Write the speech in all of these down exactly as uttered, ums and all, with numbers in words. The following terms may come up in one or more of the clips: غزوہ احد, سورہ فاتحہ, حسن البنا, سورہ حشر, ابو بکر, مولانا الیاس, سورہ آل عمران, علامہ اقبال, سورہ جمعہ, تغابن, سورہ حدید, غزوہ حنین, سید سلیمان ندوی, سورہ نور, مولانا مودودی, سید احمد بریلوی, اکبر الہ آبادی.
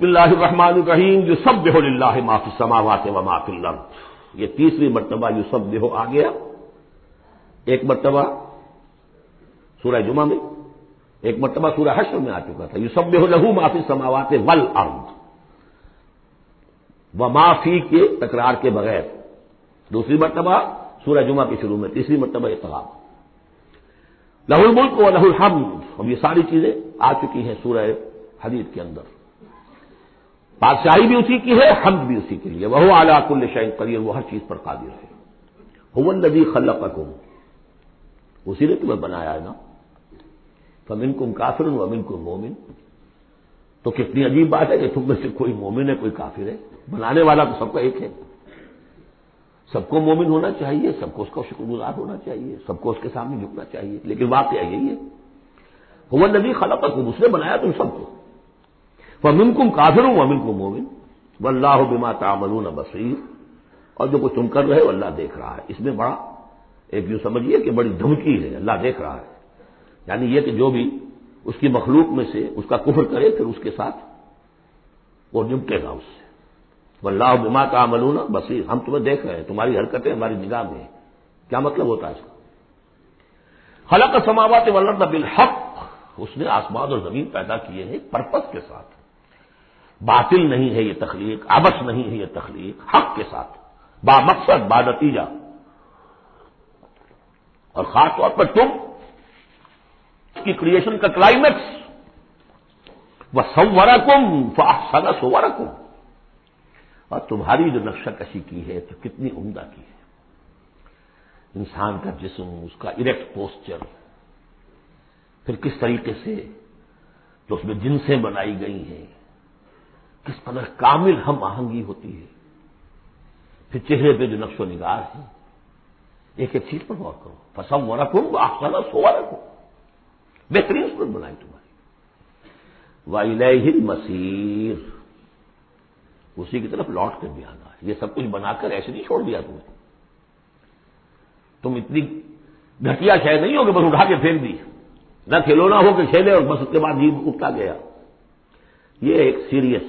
بسم اللہ الرحمن الرحیم یسبح للہ ما فی السماوات و ما فی الارض، یہ تیسری مرتبہ یسبح آ گیا، ایک مرتبہ سورہ جمعہ میں، ایک مرتبہ سورہ حشر میں آ چکا تھا، یسبح لہ ما فی السماوات والارض، و ما فی کے تکرار کے بغیر دوسری مرتبہ سورہ جمعہ کے شروع میں، تیسری مرتبہ تغابن۔ لہ الملک و لہ الحمد، اب یہ ساری چیزیں آ چکی ہیں سورہ حدید کے اندر، بادشاہی بھی اسی کی ہے، حمد بھی اسی کے لیے، وہو علی کل شیء قدیر، وہ ہر چیز پر قادر ہے۔ هو الذی خلقکم، اسی نے تمہیں بنایا ہے نا، فمنکم کافر ومنکم مومن، تو کتنی عجیب بات ہے کہ تم میں سے کوئی مومن ہے کوئی کافر ہے، بنانے والا تو سب کا ایک ہے، سب کو مومن ہونا چاہیے، سب کو اس کا شکر گزار ہونا چاہیے، سب کو اس کے سامنے جھکنا چاہیے، لیکن واقعہ یہی ہے هو الذی خلقکم، اس نے بنایا تم سب کو، فمنکم کافر ومنکم مومن واللہ بما تعملون بصیر، اور جو کچھ تم کر رہے ہو اللہ دیکھ رہا ہے۔ اس میں بڑا ایک یوں سمجھیے کہ بڑی دھمکی ہے، اللہ دیکھ رہا ہے، یعنی یہ کہ جو بھی اس کی مخلوق میں سے اس کا کفر کرے پھر اس کے ساتھ وہ نمٹے گا اس سے، واللہ بما تعملون بصیر، ہم تمہیں دیکھ رہے ہیں، تمہاری حرکتیں ہماری نگاہ میں، کیا مطلب ہوتا ہے اس کا؟ خلق السماوات والارض بالحق، اس نے آسمان اور زمین پیدا کیے ہیں پرپس کے ساتھ، باطل نہیں ہے یہ تخلیق، عبث نہیں ہے یہ تخلیق، حق کے ساتھ، با مقصد با نتیجہ، اور خاص طور پر تم کی کریشن کا کلائمیکس، وَصَوَّرَكُمْ فَأَحْسَنَ صُوَرَكُمْ، اور تمہاری جو نقشہ کشی کی ہے تو کتنی عمدہ کی ہے، انسان کا جسم، اس کا اریکٹ پوسچر، پھر کس طریقے سے تو اس میں جنسیں بنائی گئی ہیں، کس قدر کامل ہم آہنگی ہوتی ہے، پھر چہرے پہ جو نقش و نگار ہے، ایک ایک چیز پر غور کرو، فَصَوَّرَكُمْ فَأَحْسَنَ صُوَرَكُمْ، بہترین صورت بنائی تمہاری، وَإِلَيْهِ الْمَصِيرُ، اسی کی طرف لوٹ کر بھی آنا ہے، یہ سب کچھ بنا کر ایسے نہیں چھوڑ دیا تمہیں، تم اتنی گھٹیا شے نہیں ہو کہ بس اٹھا کے پھینک دی، نہ کھلونا ہو کہ کھیلے اور بس اس کے بعد جیب اٹھتا گیا، یہ ایک سیریس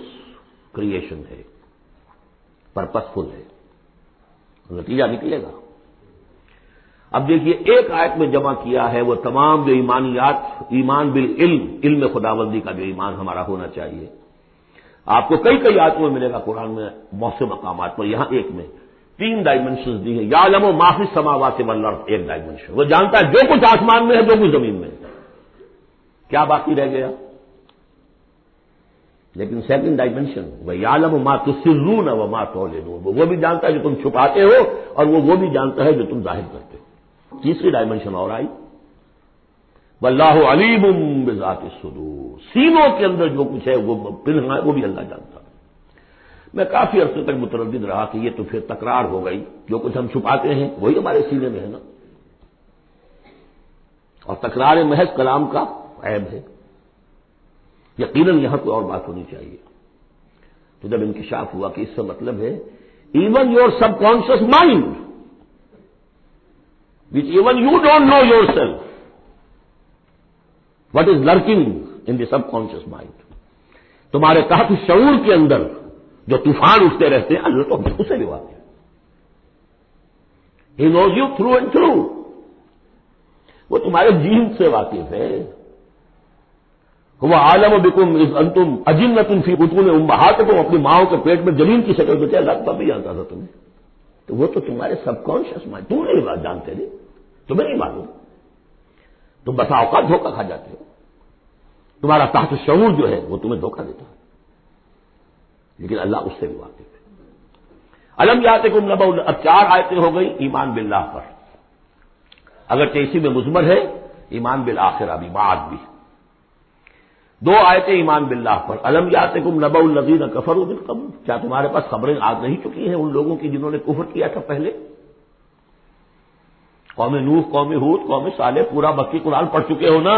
کریشن ہے، پرپسفل ہے، نتیجہ نکلے گا۔ اب دیکھیے ایک آیت میں جمع کیا ہے وہ تمام جو ایمانیات، ایمان بالعلم، علم خداوندی کا جو ایمان ہمارا ہونا چاہیے، آپ کو کئی کئی آیتوں میں ملے گا قرآن میں، موسم مقامات پر، یہاں ایک میں تین ڈائمنشنز دی ہیں، یعلم ما فی السماوات والارض، ایک ڈائمنشن وہ جانتا ہے جو کچھ آسمان میں ہے جو کچھ زمین میں ہے، کیا باقی رہ گیا؟ لیکن سیکنڈ ڈائمنشن وہ یعلم ما تسرون وما تعلنون، وہ بھی جانتا ہے جو تم چھپاتے ہو اور وہ وہ بھی جانتا ہے جو تم ظاہر کرتے ہو۔ تیسری ڈائمنشن اور آئی، واللہ علیم بذات الصدور، سینوں کے اندر جو کچھ ہے وہ پنہاں ہے وہ بھی اللہ جانتا ہے۔ میں کافی عرصے تک متردد رہا کہ یہ تو پھر تکرار ہو گئی، جو کچھ ہم چھپاتے ہیں وہی ہمارے سینے میں ہے نا، اور تکرار محض کلام کا عیب ہے، یقیناً یہاں کوئی اور بات ہونی چاہیے۔ تو جب انکشاف ہوا کہ اس سے مطلب ہے even your subconscious mind which even you don't know yourself, what is lurking in the subconscious mind. تمہارے تحت شعور کے اندر جو طوفان اٹھتے رہتے ہیں اللہ تو ہم اسے بھی واقع ہے، He knows you through and through، وہ تمہارے جین سے واقف ہے، هو عالم بكم اذ انتم اجنۃ فی بطون امہاتکم، اپنی ماؤں کے پیٹ میں جنین کی شکل میں تھے، اللہ تب بھی جانتا تھا تمہیں، تو وہ تو تمہارے سب کانشیس مائنڈ، تم نہیں بات جانتے نہیں، تمہیں نہیں معلوم، تم بسا اوقات دھوکہ کھا جاتے ہو، تمہارا تحت شعور جو ہے وہ تمہیں دھوکہ دیتا ہے، لیکن اللہ اس سے بھی واقف ہے۔ الم یاتکم نبأ، اب چار آیتیں ہو گئی ایمان باللہ پر، اگر اسی میں مضمر ہے ایمان بالآخرہ بھی، بعد بھی دو آیتیں ایمان باللہ پر، الم یاتکم نبأ الذین کفروا من قبل، کیا تمہارے پاس خبریں آ نہیں چکی ہیں ان لوگوں کی جنہوں نے کفر کیا تھا پہلے، قوم نوح، قوم ہود، قوم صالح، پورا مکی قرآن پڑھ چکے ہو نا،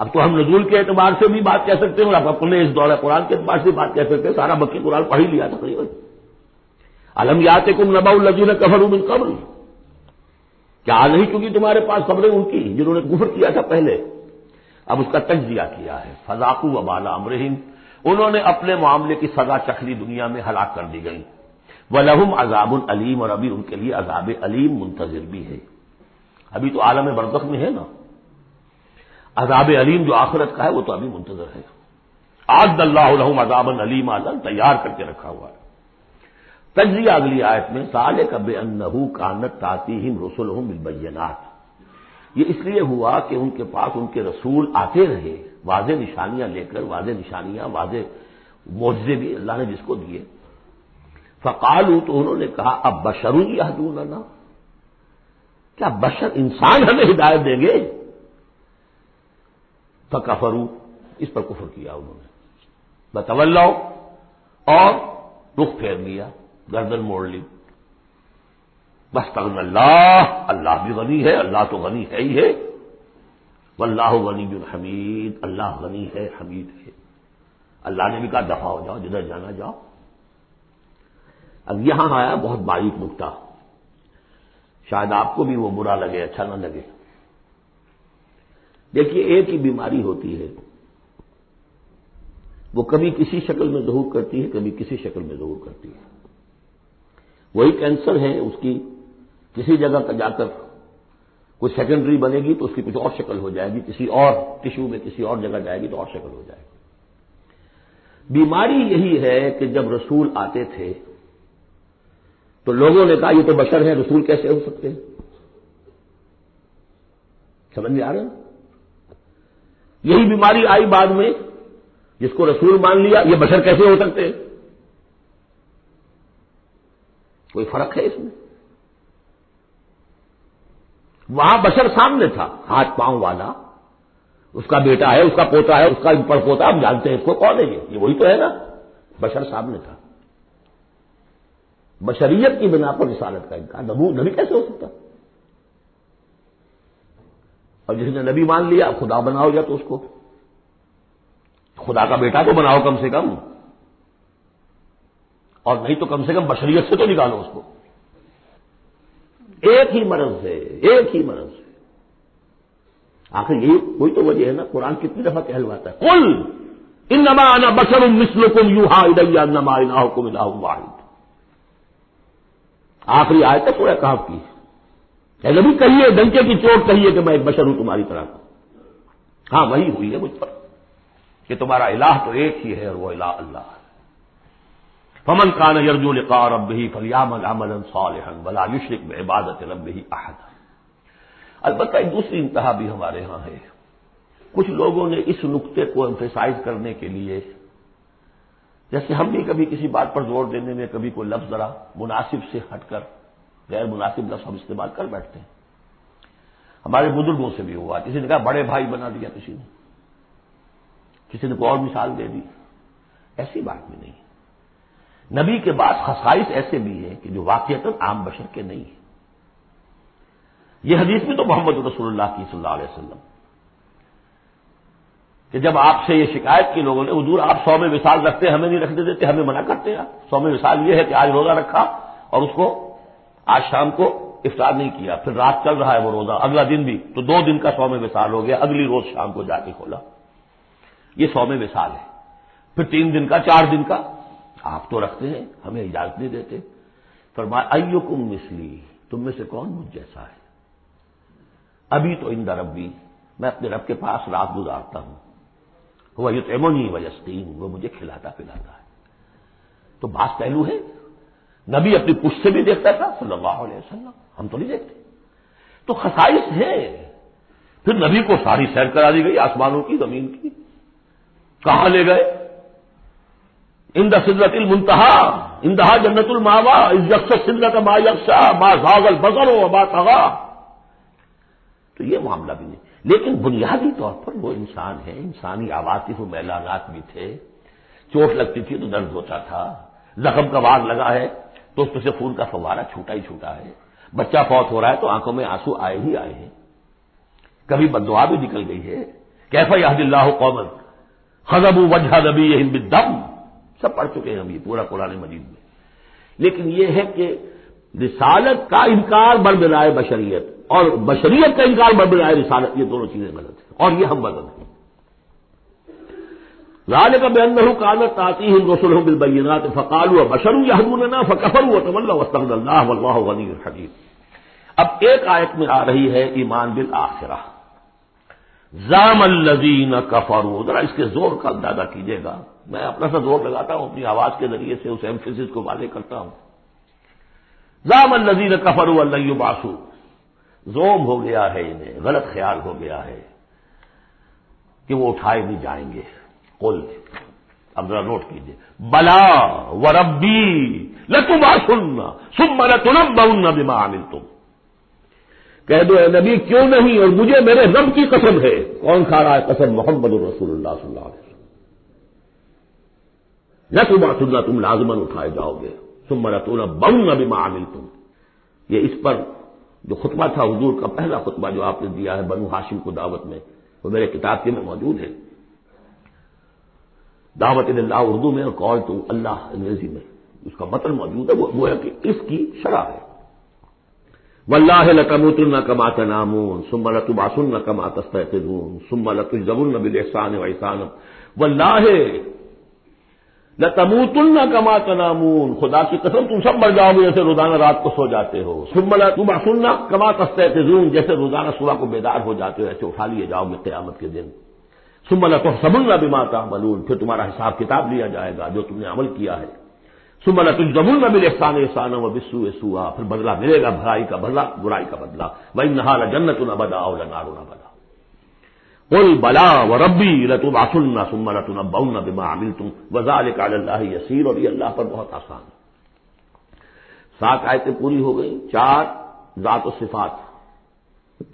اب تو ہم نزول کے اعتبار سے بھی بات کہہ سکتے ہیں، آپ اپنے اس دورہ قرآن کے اعتبار سے بات کہہ سکتے ہیں، سارا مکی قرآن پڑھ ہی لیا تقریباً۔ الم یاتکم نبأ الذین کفروا من قبل، کیا آ نہیں چکی تمہارے پاس خبریں ان کی جنہوں نے کفر کیا تھا پہلے، اب اس کا تجزیہ کیا ہے، فذاقوا وبال امرہم، انہوں نے اپنے معاملے کی سزا چکھلی دنیا میں، ہلاک کر دی گئی۔ وَلَهُمْ عَذَابٌ عَلِيمٌ، اور ابھی ان کے لیے عذاب علیم منتظر بھی ہے، ابھی تو عالم برزخ میں ہے نا، عذاب علیم جو آخرت کا ہے وہ تو ابھی منتظر ہے۔ آد اللہ لہم عذابًا علیما، تیار کر کے رکھا ہوا ہے۔ تجزیہ اگلی آیت میں، ذالک بانہ کانت تاتیہم رسلہم بالبینات، یہ اس لیے ہوا کہ ان کے پاس ان کے رسول آتے رہے واضح نشانیاں لے کر، واضح نشانیاں، واضح معجزے بھی اللہ نے جس کو دیے۔ فقالوا، تو انہوں نے کہا، اب بشر یہدوننا، کیا بشر انسان ہمیں ہدایت دیں گے؟ فکفروا، اس پر کفر کیا انہوں نے، بتولوا، اور رخ پھیر لیا، گردن موڑ لی۔ بستغن اللہ، اللہ بھی غنی ہے، اللہ تو غنی ہے ہی ہے، واللہ غنی حمید، اللہ غنی ہے، حمید ہے۔ اللہ نے بھی کہا دفع ہو جاؤ، جدھر جانا جاؤ۔ اب یہاں آیا بہت باریک نکتہ، شاید آپ کو بھی وہ برا لگے، اچھا نہ لگے۔ دیکھیے، ایک ہی بیماری ہوتی ہے، وہ کبھی کسی شکل میں ظہور کرتی ہے، کبھی کسی شکل میں ظہور کرتی ہے۔ وہی کینسر ہے، اس کی کسی جگہ کا جا کر کوئی سیکنڈری بنے گی تو اس کی کچھ اور شکل ہو جائے گی، کسی اور ٹشو میں کسی اور جگہ جائے گی تو اور شکل ہو جائے گی۔ بیماری یہی ہے کہ جب رسول آتے تھے تو لوگوں نے کہا یہ تو بشر ہیں، رسول کیسے ہو سکتے ہیں؟ سمجھ میں آ رہے ہیں؟ یہی بیماری آئی بعد میں، جس کو رسول مان لیا، یہ بشر کیسے ہو سکتے ہیں؟ کوئی فرق ہے اس میں؟ وہاں بشر سامنے تھا، ہاتھ پاؤں والا، اس کا بیٹا ہے، اس کا پوتا ہے، اس کا پر پوتا، ہم جانتے ہیں اس کو، کون ہے یہ؟ وہی تو ہے نا، بشر سامنے تھا۔ بشریت کی بنا پر رسالت کا انکار، نبوت نبی کیسے ہو سکتا؟ اور جس نے نبی مان لیا، خدا بناؤ یا تو اس کو خدا کا بیٹا تو بناؤ کم سے کم، اور نہیں تو کم سے کم بشریت سے تو نکالو اس کو۔ ایک ہی مرض ہے، ایک ہی مرض ہے۔ آخر یہی کوئی تو وجہ ہے نا، قرآن کتنی دفعہ کہلواتا ہے، قل انما انا بشر مثلکم یوحی الی انما الہکم الہ واحد، آخری آیت ہے سورہ کہف کی۔ اے نبی کہیے، ڈنکے کی چوٹ کہیے کہ میں ایک بشر ہوں تمہاری طرح کا، ہاں وہی ہوئی ہے مجھ پر، کہ تمہارا الہ تو ایک ہی ہے اور وہ الہ اللہ ہے۔ فمن کان یرجو لقاء ربہ فلیعمل عملا صالحا ولا یشرک بعبادۃ ربہ احدا۔ البتہ ایک دوسری انتہا بھی ہمارے ہاں ہے، کچھ لوگوں نے اس نقطے کو ایمفیسائز کرنے کے لیے، جیسے ہم بھی کبھی کسی بات پر زور دینے میں کبھی کوئی لفظ ذرا مناسب سے ہٹ کر غیر مناسب لفظ ہم استعمال کر بیٹھتے ہیں۔ ہمارے بزرگوں سے بھی ہوا، کسی نے کہا بڑے بھائی بنا دیا، کسی نے کسی نے کوئی اور مثال دے دی۔ ایسی بات بھی نہیں، نبی کے بعد خصائص ایسے بھی ہیں کہ جو واقعتاً عام بشر کے نہیں ہیں۔ یہ حدیث بھی تو محمد رسول اللہ کی صلی اللہ علیہ وسلم، کہ جب آپ سے یہ شکایت کی لوگوں نے، حضور آپ سو میں وصال رکھتے ہیں، ہمیں نہیں رکھنے دیتے، ہمیں منع کرتے ہیں آپ۔ سو میں وصال یہ ہے کہ آج روزہ رکھا اور اس کو آج شام کو افطار نہیں کیا، پھر رات چل رہا ہے وہ روزہ، اگلا دن بھی، تو دو دن کا سو میں وصال ہو گیا، اگلی روز شام کو جا کے کھولا، یہ سو میں وصال ہے، پھر تین دن کا، چار دن کا، آپ تو رکھتے ہیں، ہمیں اجازت نہیں دیتے۔ فرمایا ایکم مثلی، تم میں سے کون مجھ جیسا ہے؟ ابھی تو عند ربی، میں اپنے رب کے پاس رات گزارتا ہوں، وہ یطعمنی ویسقین، وہ مجھے کھلاتا پلاتا ہے۔ تو بعض پہلو ہے، نبی اپنی پشت سے بھی دیکھتا تھا صلی اللہ علیہ وسلم، ہم تو نہیں دیکھتے، تو خصائص ہے۔ پھر نبی کو ساری سیر کرا دی گئی، آسمانوں کی، زمین کی، کہاں لے گئے؟ عند سدرۃ المنتہا، عندہا جنت الماوا، اذ یغشی السدرۃ ما یغشی، ما زاغ البصر وما طغی۔ تو یہ معاملہ بھی نہیں، لیکن بنیادی طور پر وہ انسان ہے، انسانی عواطف و میلانات بھی تھے۔ چوٹ لگتی تھی تو درد ہوتا تھا، زخم کا وار لگا ہے تو اس میں سے خون کا فوارہ چھوٹا ہی چھوٹا ہے، بچہ فوت ہو رہا ہے تو آنکھوں میں آنسو آئے ہی آئے ہیں، کبھی بد دعا بھی نکل گئی ہے۔ کیف یہدی اللہ قوما خذبوا وجہ نبیہم بالدم، سب پڑھ چکے ہیں ہم یہ پورا قرآن مجید میں۔ لیکن یہ ہے کہ رسالت کا انکار بربنائے بشریت، اور بشریت کا انکار بربنائے رسالت، یہ دونوں چیزیں غلط ہیں، اور یہ ہم غلط ہیں۔ ذالک بانہ کان تاتیہم رسلہم بالبینات فقالوا بشر یہدوننا فکفروا وتولوا واستغنى اللہ واللہ غنی حمید. اب ایک آیت میں آ رہی ہے ایمان بالآخرہ. زعم الذین کفروا، ذرا اس کے زور کا اندازہ کیجیے گا. میں اپنا سا زور لگاتا ہوں اپنی آواز کے ذریعے سے، اس ایمفیسس کو واضح کرتا ہوں. زعم الذین کفروا ان لن یبعثوا، زوم ہو گیا ہے انہیں، غلط خیال ہو گیا ہے کہ وہ اٹھائے نہیں جائیں گے. قل، اب ذرا نوٹ کیجیے، بلا وربی لتبعثن ثم لتنبؤن بما عملتم. کہہ دو اے نبی کیوں نہیں، اور مجھے میرے رب کی قسم ہے. کون کھا رہا ہے قسم؟ محمد الرسول اللہ صلی اللہ علیہ وسلم. لتبعثن، تم لازماً اٹھائے جاؤ گے. ثم لتنبؤن بما عملتم. یہ اس پر جو خطبہ تھا حضور کا، پہلا خطبہ جو آپ نے دیا ہے بنو ہاشم کو دعوت میں، وہ میرے کتاب کے میں موجود ہے، دعوت اللہ اردو میں اور کال ٹو اللہ انگریزی میں، اس کا متن موجود ہے. وہ ہے کہ اس کی شرح ہے، واللہ لتموتن کما تنامون ثم لتبعثن کما تستيقظون ثم لتجزون بالاحسان واحسانا واللہ لتموتن کما تنامون. خدا کی قسم تم سب مر جاؤ گے جیسے روزانہ رات کو سو جاتے ہو. ثم لتبعثن کما تستيقظون، جیسے روزانہ صبح کو بیدار ہو جاتے ہو ایسے اٹھا لیے جاؤ گے قیامت کے دن. ثم لتحسبن بما تعملون، پھر تمہارا حساب کتاب لیا جائے گا جو تم نے عمل کیا ہے. ثم لتجزون بالاحسان احسانا وبالسوء سوءا، پھر بدلہ ملے گا بھلائی کا بدلہ برائی کا بدلہ. وانھا لجنۃ ابدا او لنار ابدا. قل بلا وربی لتبعثن ثم لتنبؤن بما عملتم وذلک علی اللہ یسیر. اور یہ اللہ پر بہت آسان. سات آیتیں پوری ہو گئیں، چار ذات و صفات،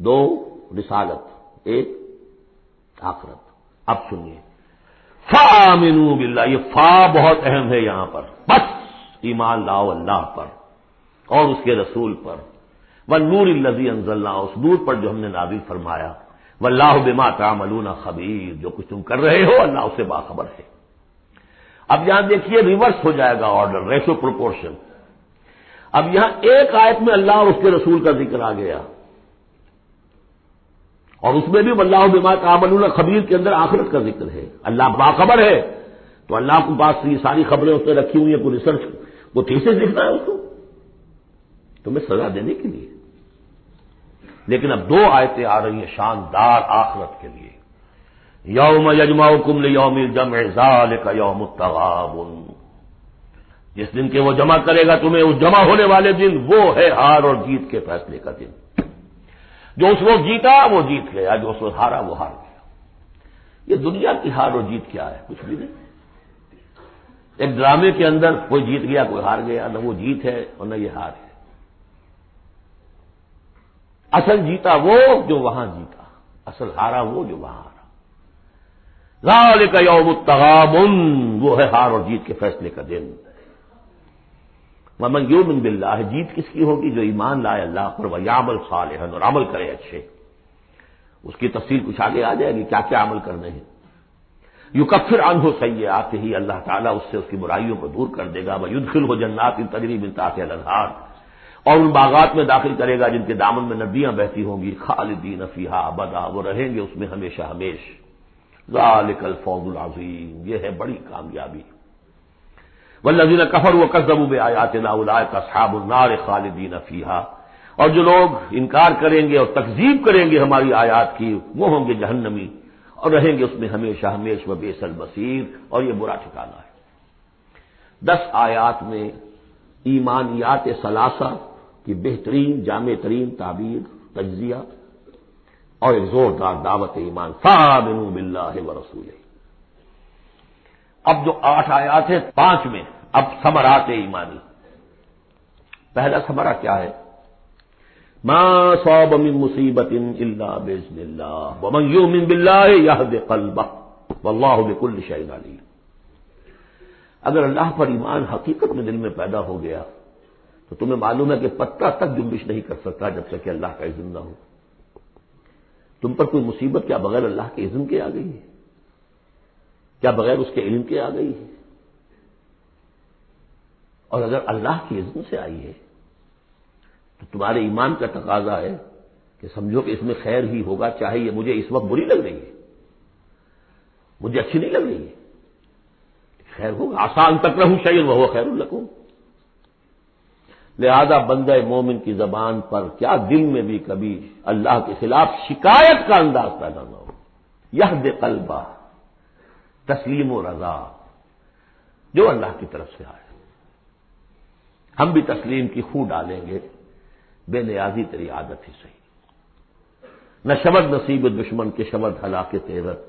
دو رسالت، ایک آخرت. اب سنیے، فآمنوا باللہ، یہ فا بہت اہم ہے یہاں پر. بس ایمان لاؤ اللہ پر اور اس کے رسول پر، والنور الذی انزلنا، اس نور پر جو ہم نے نازل فرمایا، واللہ بما تعملون خبیر، جو کچھ تم کر رہے ہو اللہ اس سے باخبر ہے. اب یہاں دیکھیے ریورس ہو جائے گا آرڈر، ریشو پروپورشن. اب یہاں ایک آیت میں اللہ اور اس کے رسول کا ذکر آ گیا، اور اس میں بھی واللہ بما تعملون خبیر کے اندر آخرت کا ذکر ہے. اللہ باخبر ہے، تو اللہ کے پاس یہ ساری خبریں اس نے رکھی ہوئی ہیں. کوئی ریسرچ وہ تھیسس لکھنا ہے اس کو تمہیں سزا دینے کے لیے. لیکن اب دو آیتیں آ رہی ہیں شاندار آخرت کے لیے. یوم یجمعکم لیوم الجمع ذالک یوم التغابن، جس دن کے وہ جمع کرے گا تمہیں اس جمع ہونے والے دن، وہ ہے ہار اور جیت کے فیصلے کا دن. جو اس وقت جیتا وہ جیت گیا، جو اس وقت ہارا وہ ہار گیا. یہ دنیا کی ہار اور جیت کیا ہے؟ کچھ بھی نہیں. ایک ڈرامے کے اندر کوئی جیت گیا کوئی ہار گیا، نہ وہ جیت ہے اور نہ یہ ہار ہے. اصل جیتا وہ جو وہاں جیتا، اصل ہارا وہ جو وہاں ہارا. ذالک یوم التغابن، وہ ہے ہار اور جیت کے فیصلے کا دن. ومن یؤمن باللہ، جیت کس کی ہوگی؟ جو ایمان لائے اللہ پر، ویعمل صالحا، اور عمل کرے اچھے. اس کی تفصیل کچھ آگے آ جائے گی کیا کیا عمل کرنے ہیں. یکفر عنہ سیئاتہ، اللہ تعالیٰ اس سے اس کی برائیوں کو دور کر دے گا. ویدخلہ جنات تجری من تحتہا الانہار، اور ان باغات میں داخل کرے گا جن کے دامن میں ندیاں بہتی ہوں گی. خالدین فیہا ابدا، وہ رہیں گے اس میں ہمیشہ ہمیش. ذالک الفوز العظیم، یہ ہے بڑی کامیابی. والذین کفروا وکذبوا بآیاتنا اولئک اصحاب النار خالدین فیہا، اور جو لوگ انکار کریں گے اور تکذیب کریں گے ہماری آیات کی، وہ ہوں گے جہنمی اور رہیں گے اس میں ہمیشہ ہمیشہ. وبئس المصیر، اور یہ برا ٹھکانہ ہے. دس آیات میں ایمانیات ثلاثہ کی بہترین جامع ترین تعبیر، تجزیہ اور ایک زوردار دعوت ایمان. فآمنوا باللہ ورسولہ. اب جو آٹھ آیات ہیں پانچ میں اب ثمرات ایمانی. پہلا ثمرہ کیا ہے؟ ما صاب من مصیبت الا باذن اللہ ومن یؤمن باللہ یهد قلبہ واللہ بكل شیء علیم. اگر اللہ پر ایمان حقیقت میں دل میں پیدا ہو گیا تو تمہیں معلوم ہے کہ پتہ تک جنبش نہیں کر سکتا جب تک کہ اللہ کا اذن نہ ہو. تم پر کوئی مصیبت کیا بغیر اللہ کے اذن کے آ گئی ہے؟ کیا بغیر اس کے علم کے آ گئی ہے؟ اور اگر اللہ کی اذن سے آئی ہے تو تمہارے ایمان کا تقاضا ہے کہ سمجھو کہ اس میں خیر ہی ہوگا، چاہے یہ مجھے اس وقت بری لگ رہی ہے، مجھے اچھی نہیں لگ رہی ہے. خیر ہو, آسان تک رہوں شعر وہ خیر القوم. لہذا بندہ مومن کی زبان پر کیا دل میں بھی کبھی اللہ کے خلاف شکایت کا انداز پیدا نہ ہو. یہد قلبہ تسلیم و رضا جو اللہ کی طرف سے آئے, ہم بھی تسلیم کی خو ڈالیں گے, بے نیازی تیری عادت ہی صحیح. نہ شبد نصیب دشمن کے شبد ہلاک تیرت,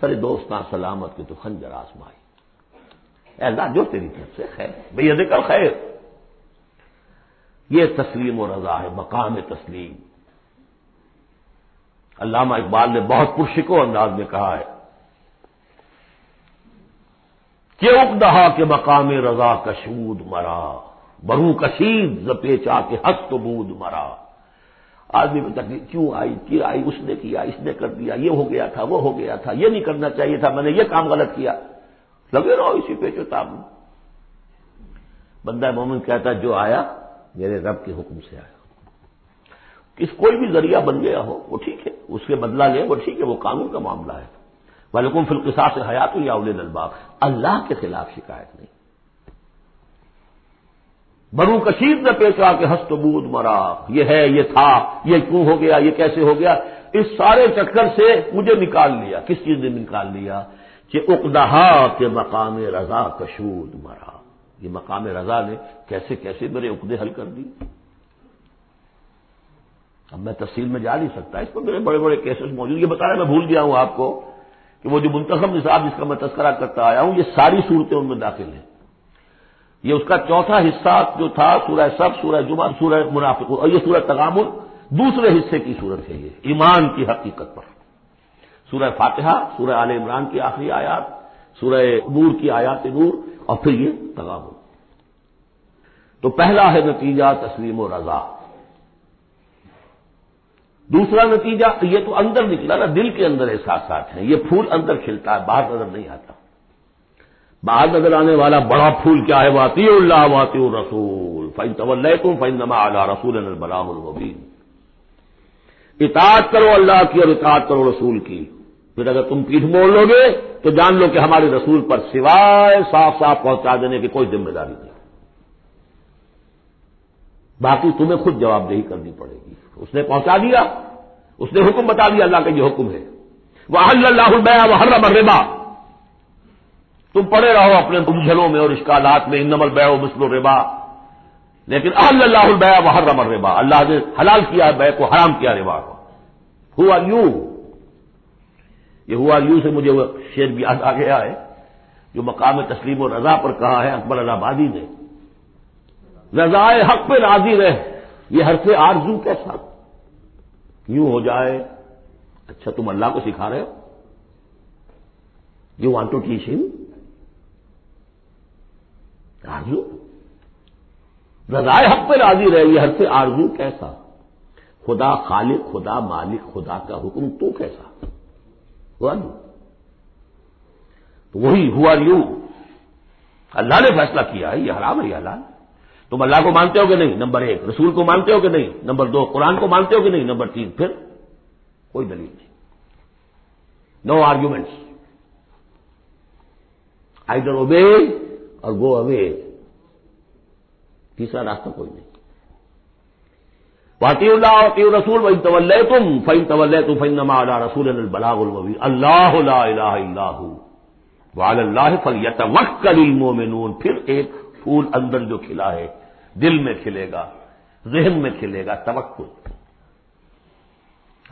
سر دوست نا سلامت کے تو خنجر آزمائی. اے اللہ جو تیری طرف سے خیر بے یہ ذکر خیر, یہ تسلیم و رضا ہے, مقام تسلیم. علامہ اقبال نے بہت پرشکو انداز میں کہا ہے کہ اقدہا کے مقام رضا کشود مرا, برو کشید زپیچا کے ہست بود مرا. آدمی میں تکلیف کیوں آئی, کی آئی, اس نے کیا, اس نے کر دیا, یہ ہو گیا تھا, وہ ہو گیا تھا, یہ نہیں کرنا چاہیے تھا, میں نے یہ کام غلط کیا, لگے رہو اسی پیچو تاب. بندہ مومن کہتا جو آیا میرے رب کے حکم سے آیا, کس کوئی بھی ذریعہ بن گیا ہو وہ ٹھیک ہے, اس کے بدلہ لیں وہ ٹھیک ہے, وہ قانون کا معاملہ ہے. وَلَكُمْ فِي الْقِصَاصِ حَیَاتٌ یَا أُولِی الْأَلْبَابِ, اللہ کے خلاف شکایت نہیں. برو کشید نہ پیش آ کے ہست بود مرا, یہ ہے, یہ تھا, یہ کیوں ہو گیا, یہ کیسے ہو گیا, اس سارے چکر سے مجھے نکال لیا. کس چیز نے نکال لیا کہ اقدہا کے مقام رضا کشود مرا, یہ مقام رضا نے کیسے کیسے میرے عقدے حل کر دی. اب میں تفصیل میں جا نہیں سکتا, اس پر میرے بڑے بڑے کیسز موجود. یہ بتا رہا میں بھول گیا ہوں آپ کو کہ وہ جو منتخب نصاب جس کا میں تذکرہ کرتا آیا ہوں, یہ ساری صورتیں ان میں داخل ہیں. یہ اس کا چوتھا حصہ جو تھا سورہ سب, سورہ جمعہ, سورہ منافق, اور یہ سورہ تغابن دوسرے حصے کی صورت ہے. یہ ایمان کی حقیقت پر سورہ فاتحہ, سورہ آل عمران کی آخری آیات, سورہ نور کی آیات نور, اور پھر یہ تغابن. تو پہلا ہے نتیجہ تسلیم و رضا. دوسرا نتیجہ یہ تو اندر نکلا نا, دل کے اندر احساسات ہیں. یہ پھول اندر کھلتا ہے, باہر نظر نہیں آتا. باہر نظر آنے والا بڑا پھول کیا ہے, واطیع اللہ واطیع الرسول فإن تولیتم فإنما علی رسولنا البلاغ المبین. اطاعت کرو اللہ کی اور اطاعت کرو رسول کی, پھر اگر تم پیٹھ موڑ لو گے تو جان لو کہ ہمارے رسول پر سوائے صاف صاف پہنچا دینے کی کوئی ذمہ داری نہیں, باقی تمہیں خود جواب دہی کرنی پڑے گی. اس نے پہنچا دیا, اس نے حکم بتا دیا اللہ کا یہ حکم ہے. وَأَحَلَّ اللَّهُ الْبَيْعَ وَحَرَّمَ الرِّبَا. تم پڑے رہو اپنے الجھنوں میں اور اشکالات میں, انما البیع مثل الربا, لیکن أَحَلَّ اللَّهُ الْبَيْعَ وَحَرَّمَ الرِّبَا, اللہ نے حلال کیا ہے بیع کو, حرام کیا ربا کو. Who are you? یہ ہوا یوں سے مجھے وہ شعر بھی یاد آ گیا ہے جو مقام تسلیم و رضا پر کہا ہے اکبر الہ آبادی نے. رضائے حق پہ راضی رہ, یہ حرف آرزو کیسا یوں ہو جائے. اچھا تم اللہ کو سکھا رہے ہو, یو وانٹ ٹو ٹیچ ہم آرزو. رضائے حق پہ راضی رہ, یہ حرف آرزو کیسا. خدا خالق, خدا مالک, خدا کا حکم تو کیسا. تو وہی ہوا یوں, اللہ نے فیصلہ کیا ہے یہ حرام ہے یہ حلال. تم اللہ کو مانتے ہو کہ نہیں, نمبر ایک. رسول کو مانتے ہو کہ نہیں, نمبر دو. قرآن کو مانتے ہو کہ نہیں, نمبر تین. پھر کوئی دلیل نہیں, نو آرگومنٹس, آئیدر اوبے اور گو اوے, تیسرا راستہ کوئی نہیں. وَأَطِیعُوا اللَّهَ وَأَطِیعُوا الرَّسُولَ وَإِن تَوَلَّیْتُمْ فَإِن تَوَلَّیْتُمْ فَإِنَّمَا عَلَىٰ رَسُولِنَا الْبَلَاغُ الْمُبِینُ. اللہ لا الہ الا هو وعلی اللہ فلیتوکل المؤمنون. پھر ایک پھول اندر جو کھلا ہے, دل میں کھلے گا, ذہن میں کھلے گا, توکل.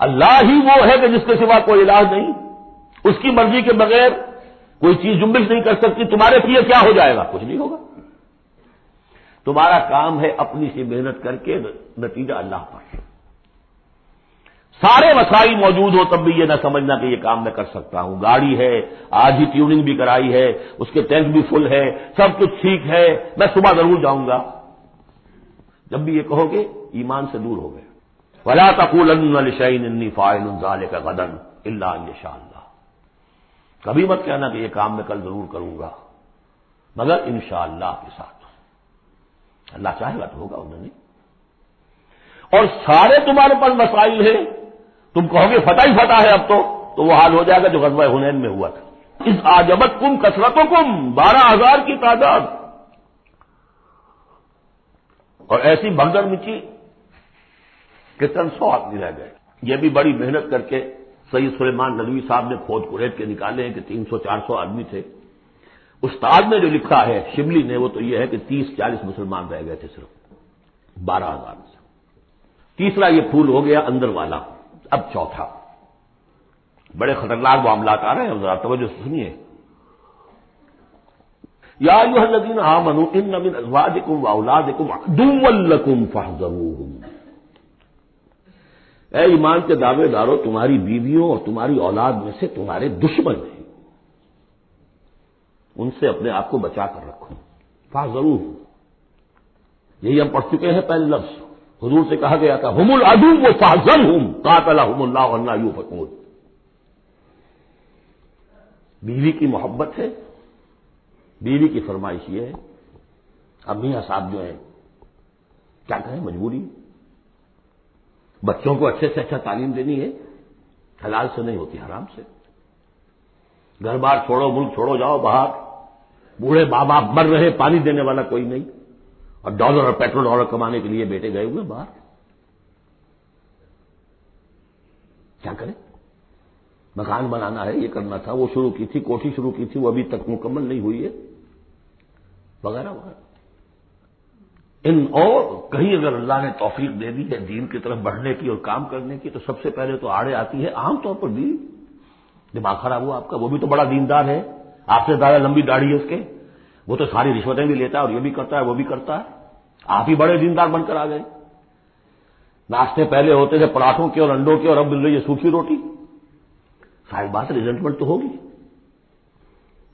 اللہ ہی وہ ہے کہ جس کے سوا کوئی الہ نہیں, اس کی مرضی کے بغیر کوئی چیز جنبش نہیں کر سکتی. تمہارے لیے کیا ہو جائے گا, کچھ نہیں ہوگا. تمہارا کام ہے اپنی سی محنت کر کے نتیجہ اللہ پر. سارے وسائل موجود ہو تب بھی یہ نہ سمجھنا کہ یہ کام میں کر سکتا ہوں. گاڑی ہے, آج ہی ٹیوننگ بھی کرائی ہے, اس کے ٹینک بھی فل ہے, سب کچھ ٹھیک ہے, میں صبح ضرور جاؤں گا. جب بھی یہ کہو گے ایمان سے دور ہو گئے. وَلَا تَقُولَنَّ لِشَيْءٍ إِنِّي فَاعِلٌ ذَلِكَ غَدًا إِلَّا إِنْ شَاءَ اللَّهُ. کبھی مت کہنا کہ یہ کام میں کل ضرور کروں گا مگر انشاءاللہ کے ساتھ. اللہ چاہے گا تو ہوگا, انہوں نے. اور سارے تمہارے پاس مسائل ہیں, تم کہو گے فتح ہی فتح ہے اب تو, تو وہ حال ہو جائے گا جو غزوہ حنین میں ہوا تھا. اس آجبت کم کثرتوں کم بارہ ہزار کی تعداد اور ایسی بھگدڑ مچی کہ چند سو آدمی رہ گئے. یہ بھی بڑی محنت کر کے سید سلیمان ندوی صاحب نے کھود کھریٹ کے نکالے ہیں کہ تین سو چار سو آدمی تھے. استاد نے جو لکھا ہے شملی نے وہ تو یہ ہے کہ تیس چالیس مسلمان رہ گئے تھے صرف بارہ ہزار میں سے. تیسرا یہ پھول ہو گیا اندر والا. اب چوتھا بڑے خطرناک معاملات آ رہے ہیں, ذرا توجہ سنیے. یا ایھا الذین آمنوا ان من ازواجکم و اولادکم عدوا لکم فاحذروہم. اے ایمان کے دعوے دارو, تمہاری بیویوں اور تمہاری اولاد میں سے تمہارے دشمن ہیں, ان سے اپنے آپ کو بچا کر رکھو. فاحذروہ, یہی ہم پڑھ چکے ہیں پہلے لفظ. حضور سے کہا گیا تھا ہم العدو فاحذرھم قاتلھم اللہ انا یؤفکون. بیوی کی محبت ہے, بیوی کی فرمائش یہ ہے. اب میاں صاحب جو ہیں کیا کہیں, مجبوری, بچوں کو اچھے سے اچھا تعلیم دینی ہے, حلال سے نہیں ہوتی, حرام سے. گھر بار چھوڑو, ملک چھوڑو, جاؤ باہر. بوڑھے ماں باپ مر رہے, پانی دینے والا کوئی نہیں, اور ڈالر اور پیٹرول ڈالر کمانے کے لیے بیٹے گئے ہوئے باہر. کیا کریں, مکان بنانا ہے, یہ کرنا تھا, وہ شروع کی تھی, کوٹھی شروع کی تھی, وہ ابھی تک مکمل نہیں ہوئی ہے, وغیرہ وغیرہ. ان اور کہیں اگر اللہ نے توفیق دے دی ہے دین کی طرف بڑھنے کی اور کام کرنے کی تو سب سے پہلے تو آڑے آتی ہے عام طور پر بھی. دماغ خراب ہوا آپ کا, وہ بھی تو بڑا دیندار ہے, آپ سے زیادہ لمبی داڑھی ہے اس کے, وہ تو ساری رشوتیں بھی لیتا ہے اور یہ بھی کرتا ہے وہ بھی کرتا ہے. آپ ہی بڑے دیندار بن کر آ گئے. ناشتے پہلے ہوتے تھے پراٹھوں کے اور انڈوں کے, اور اب مل رہی ہے سوکھی روٹی. صاحب بات ریزنٹمنٹ تو ہوگی.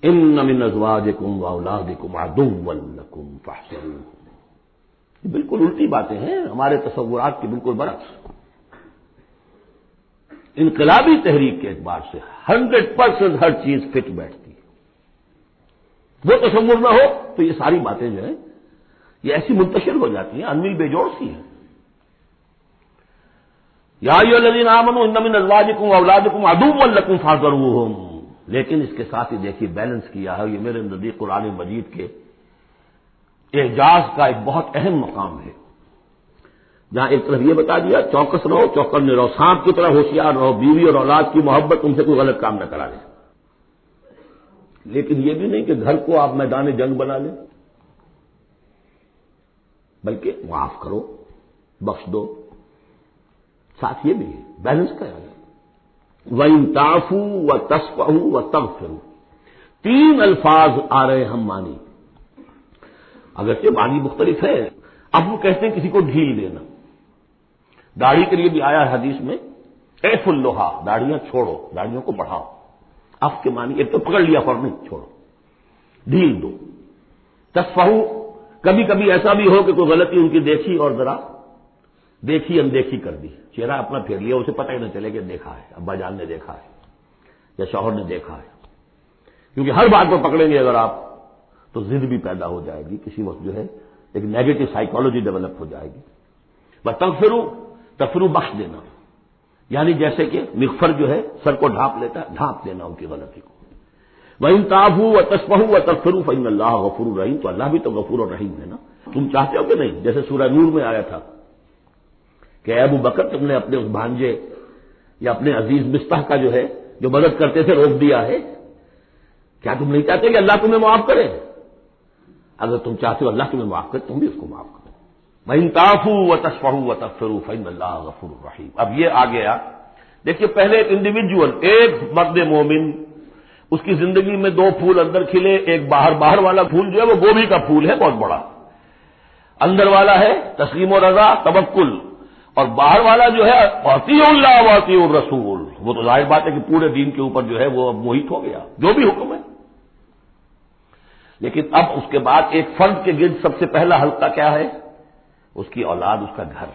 ان من ازواجکم واولادکم عدوا لکم فاحذروہم. یہ بالکل الٹی باتیں ہیں ہمارے تصورات کی, بالکل برعکس. انقلابی تحریک کے اعتبار سے ہنڈریڈ پرسینٹ ہر چیز فٹ بیٹھتی ہے. وہ تصور نہ ہو تو یہ ساری باتیں جو ہیں یہ ایسی منتشر ہو جاتی ہیں, انمل بے جوڑ سی ہیں. یا ایھا الذین آمنوا ان من ازواجکم و اولادکم عدوا لکم فاحذروہم. لیکن اس کے ساتھ ہی دیکھیے بیلنس کیا ہے. یہ میرے نزدیک قرآن مجید کے اعجاز کا ایک بہت اہم مقام ہے, جہاں ایک طرف یہ بتا دیا چوکس رہو, چوکن رہو, سانپ کی طرح ہوشیار رہو, بیوی اور اولاد کی محبت تم سے کوئی غلط کام نہ کرا لے. لیکن یہ بھی نہیں کہ گھر کو آپ میدان جنگ بنا لیں, بلکہ معاف کرو, بخش دو. ساتھ یہ بھی ہے, بیلنس کا ہے. وَإِن تَعْفُوا وَتَصْفَحُوا وَتَغْفِرُوا, تین الفاظ آ رہے ہم معنی, اگرچہ معنی مختلف ہے. اب وہ کہتے ہیں کسی کو ڈھیل دینا. داڑھی کے لیے بھی آیا حدیث میں ایف اللوہا, داڑھیاں چھوڑو, داڑھیوں کو بڑھاؤ. اف کے معنی ایک تو پکڑ لیا فرنی, چھوڑو, ڈھیل دو. تصفحو, کبھی کبھی ایسا بھی ہو کہ کوئی غلطی ان کی دیکھی اور ذرا دیکھی اندیکھی کر دی, چہرہ اپنا پھیر لیا, اسے پتہ ہی نہ چلے کہ دیکھا ہے, ابا جان نے دیکھا ہے یا شوہر نے دیکھا ہے. کیونکہ ہر بات کو پکڑیں گے اگر آپ تو ضد بھی پیدا ہو جائے گی, کسی وقت جو ہے ایک نیگیٹو سائیکالوجی ڈیولپ ہو جائے گی. بتغفرو, تغفرو بخش دینا, یعنی جیسے کہ مغفر جو ہے سر کو ڈھانپ لیتا ہے, ڈھانپ دینا ان کی غلطی کو. وَإِن تَعْفُوا وَتَصْفَحُوا وَتَغْفِرُوا فَإِنَّ اللَّهَ غَفُورٌ رَحِيمٌ. تو اللہ بھی تو غفور اور رحیم ہے نا. تم چاہتے ہو کہ نہیں, جیسے سورہ نور میں آیا تھا کہ ابو بکر تم نے اپنے اس بھانجے یا اپنے عزیز مستح کا جو ہے جو مدد کرتے تھے روک دیا ہے, کیا تم نہیں چاہتے کہ اللہ تمہیں معاف کرے؟ اگر تم چاہتے ہو اللہ تمہیں معاف کرے تم بھی اس کو معاف کرو. وَإِن تَعْفُوا وَتَصْفَحُوا وَتَغْفِرُوا فَإِنَّ اللَّهَ غَفُورٌ رَحِيمٌ. اب یہ آ گیا. دیکھیے پہلے ایک انڈیویجول, ایک مرد مومن, اس کی زندگی میں دو پھول اندر کھلے, ایک باہر. باہر والا پھول جو ہے وہ گوبھی کا پھول ہے, بہت بڑا. اندر والا ہے تسلیم و رضا, توکل. اور باہر والا جو ہے اطیع اللہ و اطیع الرسول, وہ تو ظاہر بات ہے کہ پورے دین کے اوپر جو ہے وہ اب محیط ہو گیا, جو بھی حکم ہے. لیکن اب اس کے بعد ایک فرد کے گرد سب سے پہلا حلقہ کیا ہے؟ اس کی اولاد, اس کا گھر.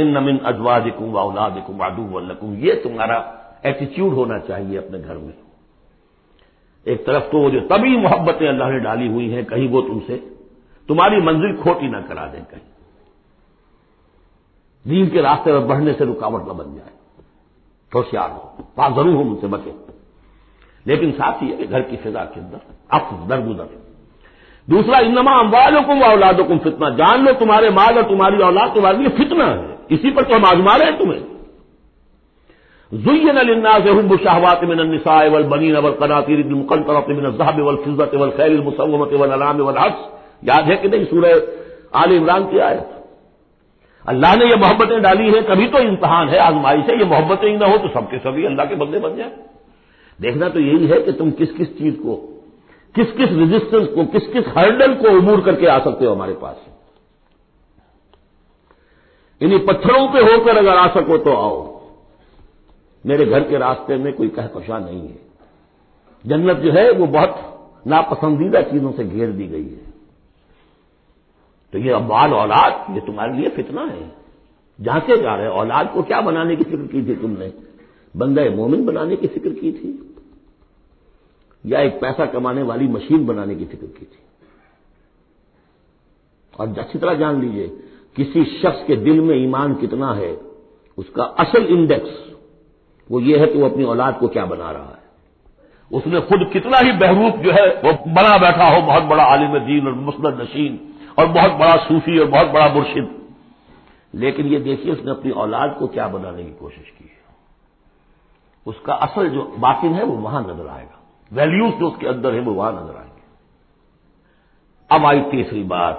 ان من ازواجکم و اولادکم عدوا لکم, یہ تمہارا ایٹیچیوڈ ہونا چاہیے اپنے گھر میں. ایک طرف تو وہ جو طبعی محبتیں اللہ نے ڈالی ہوئی ہیں, کہیں وہ تم سے تمہاری منزل کھوٹی نہ کرا دیں, کہیں دین کے راستے پر بڑھنے سے رکاوٹ نہ بن جائے. ہوشیار ہو, پاک ضرور ہو, مجھ سے بچو. لیکن ساتھ ہی گھر کی فضا کے اندر عفو درگزر. دوسرا انما اموالکم و اولادکم فتنہ, جان لو تمہارے مال اور تمہاری اولاد تمہارے لیے فتنہ ہے, اسی پر تو ہم آزما رہے ہیں تمہیں. زین للناس حب الشہوات من النساء والبنین والقناطیر المقنطرة من الذهب والفضة والخیل المسومة والانعام والحرث, یاد ہے کہ نہیں سورہ آل عمران کی آیت. اللہ نے یہ محبتیں ڈالی ہیں, کبھی تو امتحان ہے آزمائش ہے, یہ محبتیں ہی نہ ہو تو سب کے سبھی اللہ کے بندے بن جائیں. دیکھنا تو یہی ہے کہ تم کس کس چیز کو, کس کس ریزسٹنس کو, کس کس ہرڈل کو عبور کر کے آ سکتے ہو ہمارے پاس. انہیں پتھروں پہ ہو کر اگر آ سکو تو آؤ, میرے گھر کے راستے میں کوئی کہکشاں نہیں ہے. جنت جو ہے وہ بہت ناپسندیدہ چیزوں سے گھیر دی گئی ہے. تو یہ اموال اولاد یہ تمہارے لیے فتنہ ہے, جہاں سے جا رہے ہیں. اولاد کو کیا بنانے کی فکر کی تھی تم نے؟ بندہ مومن بنانے کی فکر کی تھی, یا ایک پیسہ کمانے والی مشین بنانے کی فکر کی تھی؟ اور اچھی طرح جان لیجئے, کسی شخص کے دل میں ایمان کتنا ہے اس کا اصل انڈیکس وہ یہ ہے کہ وہ اپنی اولاد کو کیا بنا رہا ہے. اس نے خود کتنا ہی بہروپ جو ہے وہ بنا بیٹھا ہو, بہت بڑا عالم دین اور مسند نشین اور بہت بڑا صوفی اور بہت بڑا مرشد, لیکن یہ دیکھیے اس نے اپنی اولاد کو کیا بنانے کی کوشش کی ہے. اس کا اصل جو باطن ہے وہ وہاں نظر آئے گا, ویلیوز جو اس کے اندر ہیں وہ وہاں نظر آئیں گے. اب آئی تیسری بات,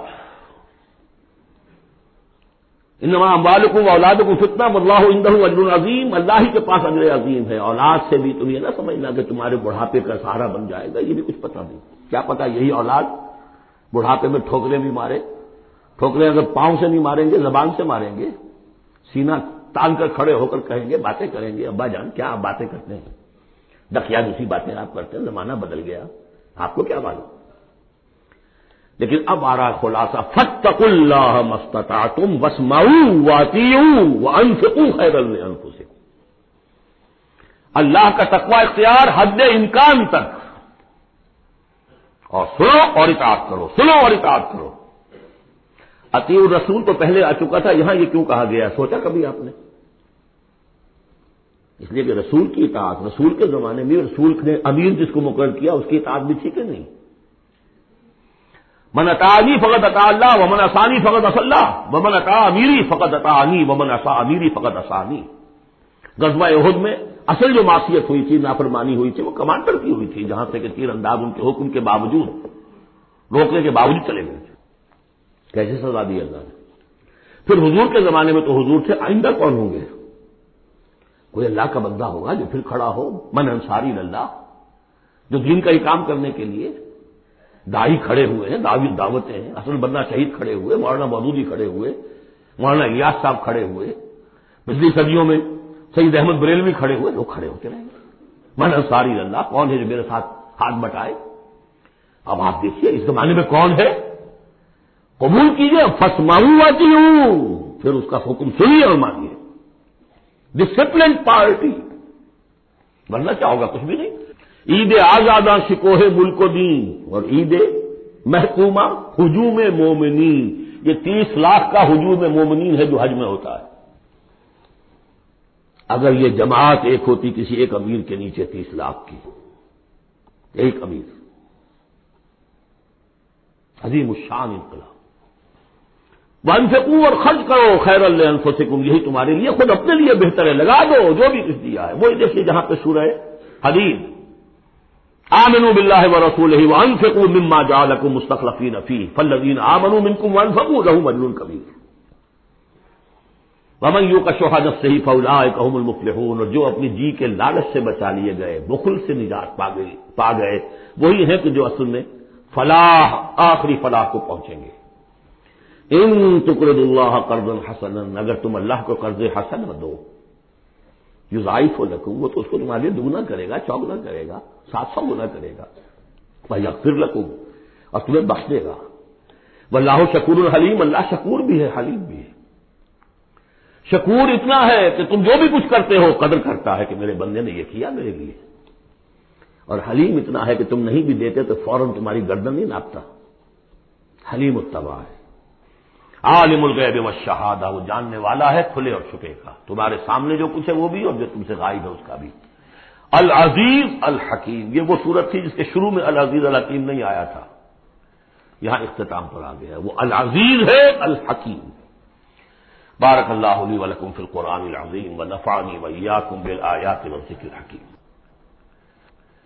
انما اموالکم و اولادکم فتنہ واللہ عنہ اجر عظیم, اللہ ہی کے پاس اجر عظیم ہے. اولاد سے بھی تم یہ نہ سمجھنا کہ تمہارے بڑھاپے کا سہارا بن جائے گا, یہ بھی کچھ پتہ نہیں. کیا پتہ یہی اولاد بڑھاپے میں ٹھوکریں بھی مارے, ٹھوکریں اگر پاؤں سے نہیں ماریں گے زبان سے ماریں گے, سینہ تان کر کھڑے ہو کر کہیں گے, باتیں کریں گے, ابا جان کیا آپ باتیں کرتے ہیں, دکیا دوسری باتیں آپ کرتے ہیں, زمانہ بدل گیا, آپ کو کیا معلوم. لیکن اب آ رہا خلاصہ, فاتقوا اللہ ما استطعتم واسمعوا واطیعوا وانفقوا خیرا لانفسکم. اللہ کا تقوی اختیار حد امکان تک, اور سنو اور اطاعت کرو, سنو اور اطاعت کرو. اطیعوا الرسول تو پہلے آ چکا تھا, یہاں یہ کیوں کہا گیا سوچا کبھی آپ نے؟ اس لیے کہ رسول کی اطاعت, رسول کے زمانے میں رسول نے امیر جس کو مقرر کیا اس کی اطاعت بھی ٹھیک ہے نہیں. من اطاعنی فقد اطاع اللہ ومن عصانی فقد عصى اللہ ومن اطاع امیری فقد اطاعنی ومن عصى امیری فقد عصانی. غزوہ احد میں اصل جو معصیت ہوئی تھی, نافرمانی ہوئی تھی, وہ کمانڈر کی ہوئی تھی, جہاں سے کہ تیر انداز ان کے حکم کے باوجود, روکنے کے باوجود چلے گئے تھے. کیسے سزا دی اللہ نے. پھر حضور کے زمانے میں تو حضور تھے, آئندہ کون ہوں گے؟ کوئی اللہ کا بندہ ہوگا جو پھر کھڑا ہو, من انصاری اللہ, جو دین کا ہی کام کرنے کے لیے داعی کھڑے ہوئے ہیں, دعوی دعوتیں ہیں, حسن البنا شہید کھڑے ہوئے, مولانا مودودی کھڑے ہوئے, مولانا الیاس صاحب کھڑے ہوئے, پچھلی صدیوں میں سید احمد بریلوی کھڑے ہوئے, لوگ کھڑے ہوتے رہیں گے. من انصاری اللہ, کون ہے جو میرے ساتھ ہاتھ بٹائے. اب آپ دیکھیے اس زمانے میں کون ہے, قبول کیجیے. فسماؤں آتی ہوں, پھر اس کا حکم سنیے اور مانیے, ڈسپلن پارٹی, ورنہ کیا ہوگا؟ کچھ بھی نہیں. عید آزاداں شکوہ ملک و دین اور عید محکومہ ہجوم مومنین, یہ تیس لاکھ کا ہجوم مومنین ہے جو حج میں ہوتا ہے. اگر یہ جماعت ایک ہوتی کسی ایک امیر کے نیچے, تیس لاکھ کی ایک امیر, عظیم الشان انقلاب. وانفقوا, اور خرچ کرو, خیر لانفسکم, یہی تمہارے لیے خود اپنے لیے بہتر ہے. لگا دو جو بھی کچھ دیا ہے. وہی دیکھیے جہاں پہ سورہ حدید, آمنوا باللہ ورسولہ وانفقوا مما جعلکم مستخلفین فیہ فالذین آمنوا منکم وانفقوا لہم اجر کبیر ومن یوق شح نفسہ فاولئک ھم المفلحون. اور جو اپنی جی کے لالچ سے بچا لیے گئے, بخل سے نجات پا گئے پا گئے وہی ہیں کہ جو اصل میں فلاح, آخری فلاح کو پہنچیں گے. ان تقرض اللہ قرضا حسنا, اگر تم اللہ کو قرض حسن دو, یضاعف لکم, وہ تو اس کو تمہارے لیے دگنا کرے گا, چوگنا کرے گا, سات سو گنا کرے گا. ویغفر لکم, اور تمہیں بخش دے گا. واللہ شکور الحلیم, اللہ شکور بھی ہے حلیم بھی ہے. شکور اتنا ہے کہ تم جو بھی کچھ کرتے ہو قدر کرتا ہے کہ میرے بندے نے یہ کیا میرے لیے, اور حلیم اتنا ہے کہ تم نہیں بھی دیتے تو فوراً تمہاری گردن نہیں ناپتا. حلیم التباع ہے. عالم الغیب والشہادہ, وہ جاننے والا ہے کھلے اور چھپے کا, تمہارے سامنے جو کچھ ہے وہ بھی اور جو تم سے غائب ہے اس کا بھی. العزیز الحکیم، یہ وہ سورت تھی جس کے شروع میں العزیز الحکیم نہیں آیا تھا، یہاں اختتام پر آ گیا ہے، وہ العزیز ہے الحکیم ہے۔ بارک اللہ لی و لکم فی القرآن العظیم ونفعنی وإیاکم بالآیات والذکر الحکیم۔